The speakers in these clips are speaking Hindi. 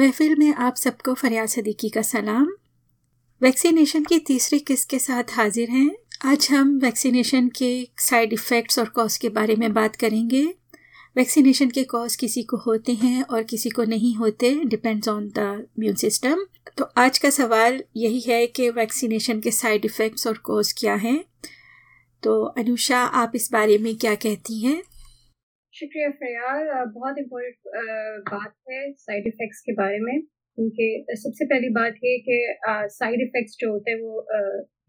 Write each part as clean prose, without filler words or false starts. महफिल में आप सबको फरियाद सिद्दीकी का सलाम। वैक्सीनेशन की तीसरी किस्त के साथ हाजिर हैं। आज हम वैक्सीनेशन के साइड इफ़ेक्ट्स और कॉज के बारे में बात करेंगे। वैक्सीनेशन के कॉज किसी को होते हैं और किसी को नहीं होते, depends on the immune system. तो आज का सवाल यही है कि वैक्सीनेशन के साइड इफ़ेक्ट्स और कॉज क्या हैं। तो अनुषा, आप इस बारे में क्या कहती हैं? शुक्रिया फयाज, बहुत इम्पोर्टेंट बात है साइड इफ़ेक्ट्स के बारे में, क्योंकि सबसे पहली बात ये कि साइड इफ़ेक्ट्स जो होते हैं वो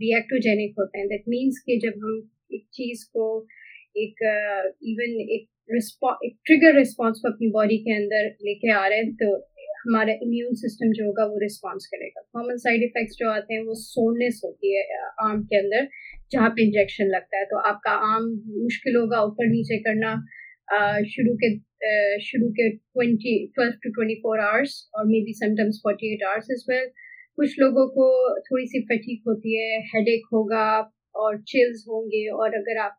रिएक्टोजेनिक होते हैं। दैट मीन्स कि जब हम एक चीज़ को एक ट्रिगर रिस्पॉन्स को अपनी बॉडी के अंदर लेके आ रहे हैं तो हमारा इम्यून सिस्टम जो होगा वो रिस्पॉन्स करेगा। कॉमन साइड इफ़ेक्ट्स जो आते हैं वो सोरनेस होती है आर्म के अंदर जहाँ पे इंजेक्शन लगता है, तो आपका आर्म मुश्किल होगा ऊपर नीचे करना शुरू के 12 to 24 आवर्स और may be sometimes 48 hours is well. कुछ लोगों को थोड़ी सी फटीक होती है, हेडेक होगा और चिल्स होंगे, और अगर आप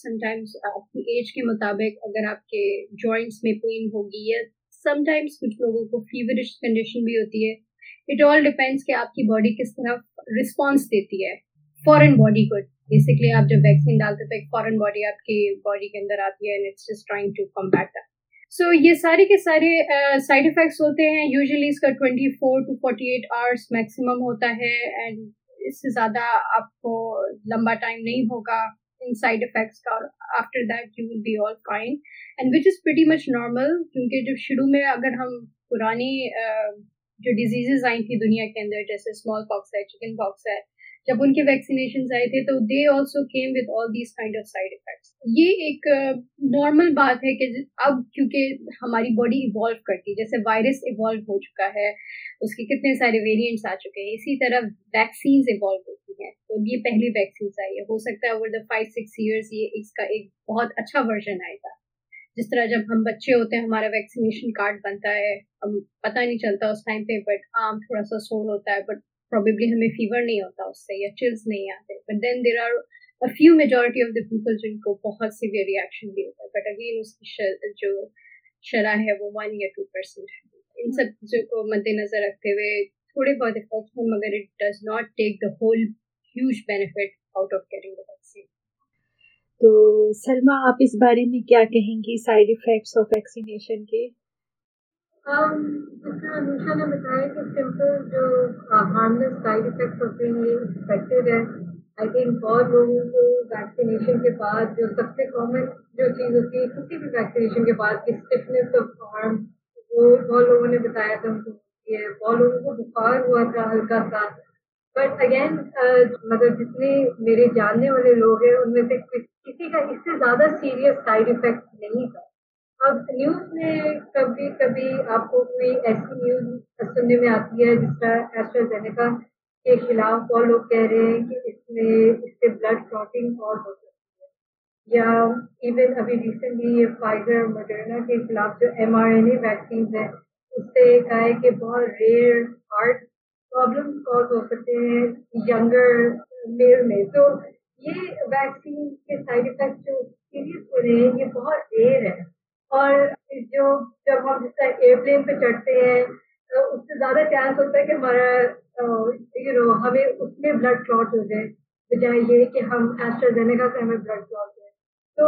समटाइम्स आपकी एज के मुताबिक अगर आपके जॉइंट्स में पेन होगी या समटाइम्स कुछ लोगों को फीवरिश कंडीशन भी होती है। इट ऑल डिपेंड्स कि आपकी बॉडी किस तरह रिस्पॉन्स देती है फॉरेन बॉडी को। बेसिकली आप जब वैक्सीन डालते तो एक फॉरेन बॉडी आपकी बॉडी के अंदर आती है and it's just trying to combat that. So ये सारे के सारे साइड इफेक्ट्स होते हैं। यूजुअली इसका 24 टू 48 आवर्स मैक्सिमम होता है एंड इससे ज़्यादा आपको लंबा टाइम नहीं होगा इन साइड इफेक्ट्स का। After that you will be all fine and which is pretty much normal, क्योंकि जब शुरू में अगर हम पुरानी जो डिजीजेज आई थी दुनिया के अंदर जैसे स्मॉल पॉक्स है, चिकन पॉक्स है, जब उनके वैक्सीनेशन आए थे तो they also came with all these kind of side effects. ये एक नॉर्मल बात है कि अब क्योंकि हमारी बॉडी इवॉल्व करती है, जैसे वायरस इवॉल्व हो चुका है, उसके कितने सारे वेरिएंट्स आ चुके हैं, इसी तरह वैक्सीन्स इवॉल्व होती हैं। तो ये पहली वैक्सीन आई है, हो सकता है ओवर द 5-6 years ये इसका एक बहुत अच्छा वर्जन आएगा। जिस तरह जब हम बच्चे होते हैं हमारा वैक्सीनेशन कार्ड बनता है, हम पता नहीं चलता उस टाइम पे, बट आम थोड़ा सा सोर होता है बट probably हमें फीवर नहीं होता उससे या चिल्स नहीं आते, but then there are a few majority of the people जिनको बहुत सीवियर रिएक्शन भी होता है, बट अगेन उसकी जो शरह है वो 1 या 2% है। इन सब चीज़ों को मद्देनजर रखते हुए थोड़े बहुत इफेक्ट हों, मगर it does not take the whole huge benefit out of carrying the vaccine. तो सलमा, आप इस बारे में क्या कहेंगी साइड इफेक्ट्स ऑफ वैक्सीनेशन के? जिस तरह अनुषा ने बताया कि सिंपल जो हार्मलेस साइड इफेक्ट्स होते हैं ये इफेक्टिव है। आई थिंक और लोगों को वैक्सीनेशन के बाद जो सबसे कॉमन जो चीज़ होती है किसी भी वैक्सीनेशन के बाद कि स्टिफनेस ऑफ आर्म, वो बहुत लोगों ने बताया था उनको होती है। बहुत लोगों को बुखार हुआ था हल्का सा, बट अगेन मतलब जितने मेरे जानने वाले लोग हैं उनमें से किसी का इससे ज़्यादा सीरियस साइड इफेक्ट नहीं था। अब न्यूज़ में कभी कभी आपको कोई ऐसी न्यूज़ सुनने में आती है जिस तरह एस्ट्राजेनेका के खिलाफ बहुत लोग कह रहे हैं कि इससे ब्लड क्लॉटिंग बहुत हो सकती है, या इवन अभी रिसेंटली ये फाइजर मॉडर्ना के खिलाफ जो mRNA वैक्सीन है उससे कहा है कि बहुत रेयर हार्ट प्रॉब्लम कॉज हो सकते हैं यंगर मेल में। तो ये वैक्सीन के साइड इफेक्ट जो सीरियस हो रहे हैं ये बहुत रेयर है, और जो जब हम जिस तरह एयरप्लेन पे चढ़ते हैं तो उससे ज़्यादा चांस होता है कि हमारा हमें उसमें ब्लड क्लॉट हो जाए बजाय ये कि हम एस्ट्राजेनेका से हमें ब्लड क्लॉट हो जाए। तो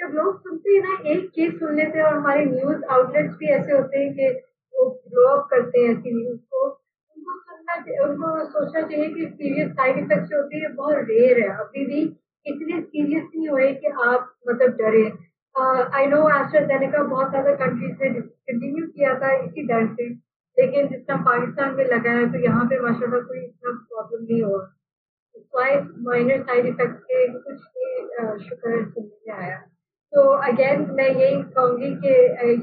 जब लोग सुनते हैं ना एक केस सुन लेते हैं, और हमारे न्यूज़ आउटलेट्स भी ऐसे होते हैं कि वो ग्लो अप करते हैं ऐसी न्यूज़ को, उनको सोचना चाहिए कि सीरियस साइड इफेक्ट्स होते हैं बहुत रेयर है, अभी भी इतने सीरियस नहीं हुए कि आप मतलब डरे। आई नो एस्ट्राजेनेका बहुत सारे कंट्रीज में डिसकंटिन्यू किया था इसी डर से, लेकिन जितना पाकिस्तान में लगा है तो यहाँ पे माशाल्लाह कोई इतना प्रॉब्लम नहीं हुआ। इस माइनर साइड इफेक्ट के कुछ शुक्र सुनने में आया। तो अगेन मैं यही कहूँगी कि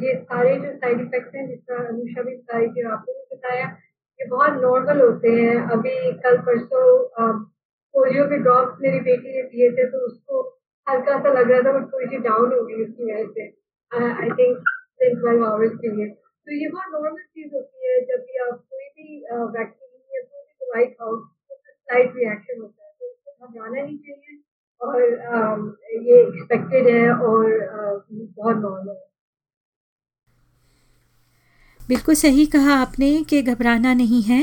ये सारे जो साइड इफेक्ट्स हैं जिसका अनुषा भी बताई थी और आपने भी बताया, ये बहुत नॉर्मल होते हैं। अभी कल परसों पोलियो के ड्रॉप्स मेरी बेटी ने दिए थे तो उसको हल्का सा लग रहा था, बट थोड़ी सी डाउन हो गई उसकी वजह से आई थिंक 10-12 आवर्स के लिए। तो ये बहुत नॉर्मल चीज़ होती है, जब भी आप कोई भी वैक्सीन या कोई भी दवाई खाओ तो साइड रिएक्शन होता है, तो इसको घबराना नहीं चाहिए और ये एक्सपेक्टेड है और बहुत नॉर्मल है। बिल्कुल सही कहा आपने कि घबराना नहीं है।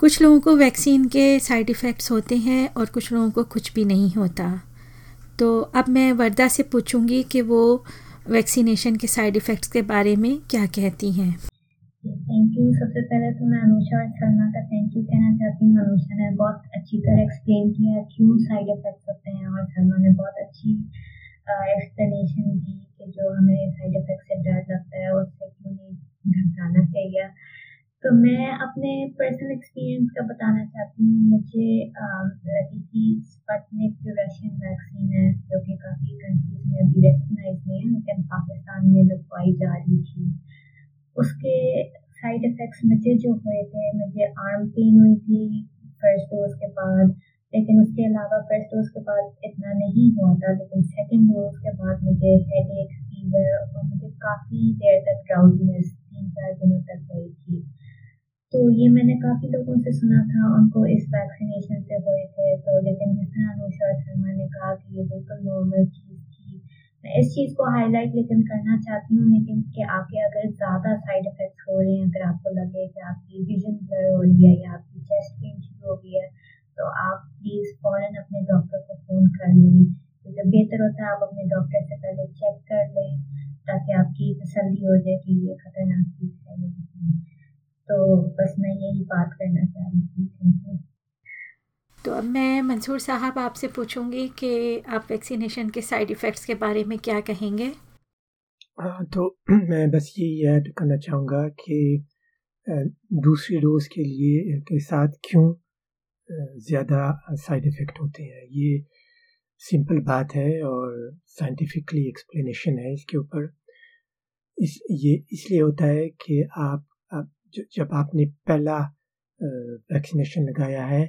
कुछ लोगों को वैक्सीन के साइड इफ़ेक्ट्स होते हैं और कुछ लोगों को कुछ भी नहीं होता। तो अब मैं वर्दा से पूछूंगी कि वो वैक्सीनेशन के साइड इफ़ेक्ट्स के बारे में क्या कहती हैं। Thank you. सबसे पहले तो मैं अनुषा और सलमा का थैंक यू कहना चाहती हूँ। अनुषा ने बहुत अच्छी तरह एक्सप्लेन किया क्यों साइड इफ़ेक्ट्स होते हैं और सलमा ने बहुत अच्छी एक्सप्लेनेशन दी कि जो हमें साइड इफ़ेक्ट से डर लगता है उससे क्यों नहीं घबराना चाहिए। तो मैं अपने पर्सनल एक्सपीरियंस का बताना चाहती हूँ। मुझे स्पटनिक जो रशियन वैक्सीन है जो कि काफ़ी कंट्रीज में अभी रेकगनाइज नहीं है लेकिन पाकिस्तान में लगवाई जा रही थी, उसके साइड इफ़ेक्ट्स मुझे जो हुए थे, मुझे आर्म पेन हुई थी फर्स्ट डोज के बाद, लेकिन उसके अलावा फर्स्ट डोज के बाद इतना नहीं हुआ था, लेकिन सेकेंड डोज के बाद मुझे हेडेक, फीवर और मुझे काफ़ी देर तक ड्राउजीनेस 3-4 दिनों तक रही थी। तो ये मैंने काफ़ी लोगों से सुना था, उनको इस वैक्सीनेशन से हुए थे। तो लेकिन जिस तरह अनुषा और शर्मा ने कहा कि ये बिल्कुल नॉर्मल चीज़ थी, मैं इस चीज़ को हाईलाइट लेकिन करना चाहती हूँ लेकिन कि आपके अगर ज़्यादा साइड इफ़ेक्ट्स हो रहे हैं, अगर आपको लगे कि आपकी विजन ब्लर हो रही है या आपकी चेस्ट पेन शुरू हो गई है, तो आप प्लीज़ फ़ौरन अपने डॉक्टर को फ़ोन कर लें। क्योंकि बेहतर होता है आप अपने डॉक्टर से पहले चेक कर लें ताकि आपकी तसल्ली हो जाए कि ये ख़तरनाक चीज़ है। तो बस मैं यही बात करना चाह रही थी। तो अब मैं मंसूर साहब आपसे पूछूंगी कि आप वैक्सीनेशन के साइड इफ़ेक्ट्स के बारे में क्या कहेंगे। तो मैं बस यही ऐड करना चाहूँगा कि दूसरी डोज के लिए के साथ क्यों ज़्यादा साइड इफ़ेक्ट होते हैं। ये सिंपल बात है और साइंटिफिकली एक्सप्लेनेशन है इसके ऊपर। ये इसलिए होता है कि आप जब आपने पहला वैक्सीनेशन लगाया है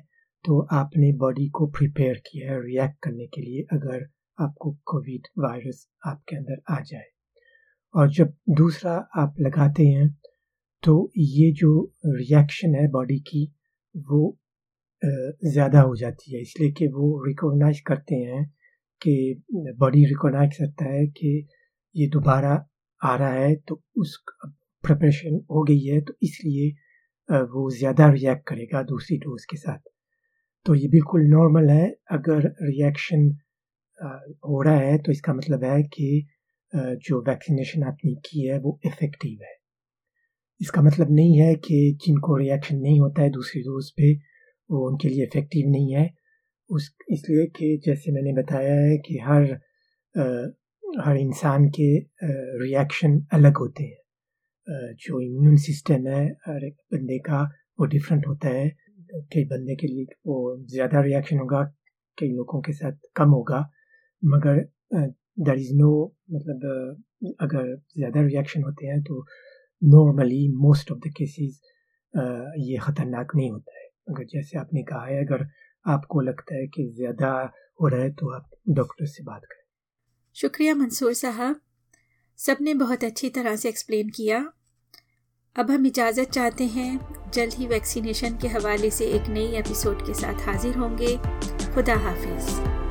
तो आपने बॉडी को प्रिपेयर किया है रिएक्ट करने के लिए अगर आपको कोविड वायरस आपके अंदर आ जाए। और जब दूसरा आप लगाते हैं तो ये जो रिएक्शन है बॉडी की वो ज़्यादा हो जाती है, इसलिए कि वो रिकॉग्नाइज करते हैं कि बॉडी रिकॉग्नाइज करता है कि ये दोबारा आ रहा है तो उस प्रिपरेशन हो गई है, तो इसलिए वो ज़्यादा रिएक्ट करेगा दूसरी डोज के साथ। तो ये बिल्कुल नॉर्मल है। अगर रिएक्शन हो रहा है तो इसका मतलब है कि जो वैक्सीनेशन आपने की है वो इफ़ेक्टिव है। इसका मतलब नहीं है कि जिनको रिएक्शन नहीं होता है दूसरी डोज पे वो उनके लिए इफ़ेक्टिव नहीं है। इसलिए कि जैसे मैंने बताया है कि हर इंसान के रिएक्शन अलग होते हैं। जो इम्यून सिस्टम है हर एक बंदे का वो डिफरेंट होता है। कई बंदे के लिए वो ज़्यादा रिएक्शन होगा, कई लोगों के साथ कम होगा, मगर देयर इज़ नो मतलब अगर ज़्यादा रिएक्शन होते हैं तो normally most of the cases ये ख़तरनाक नहीं होता है। अगर जैसे आपने कहा है अगर आपको लगता है कि ज़्यादा हो रहा है तो आप डॉक्टर से बात करें। शुक्रिया मंसूर साहब, सब ने बहुत अच्छी तरह से एक्सप्लेन किया। अब हम इजाज़त चाहते हैं, जल्द ही वैक्सीनेशन के हवाले से एक नई एपिसोड के साथ हाजिर होंगे। खुदा हाफिज़।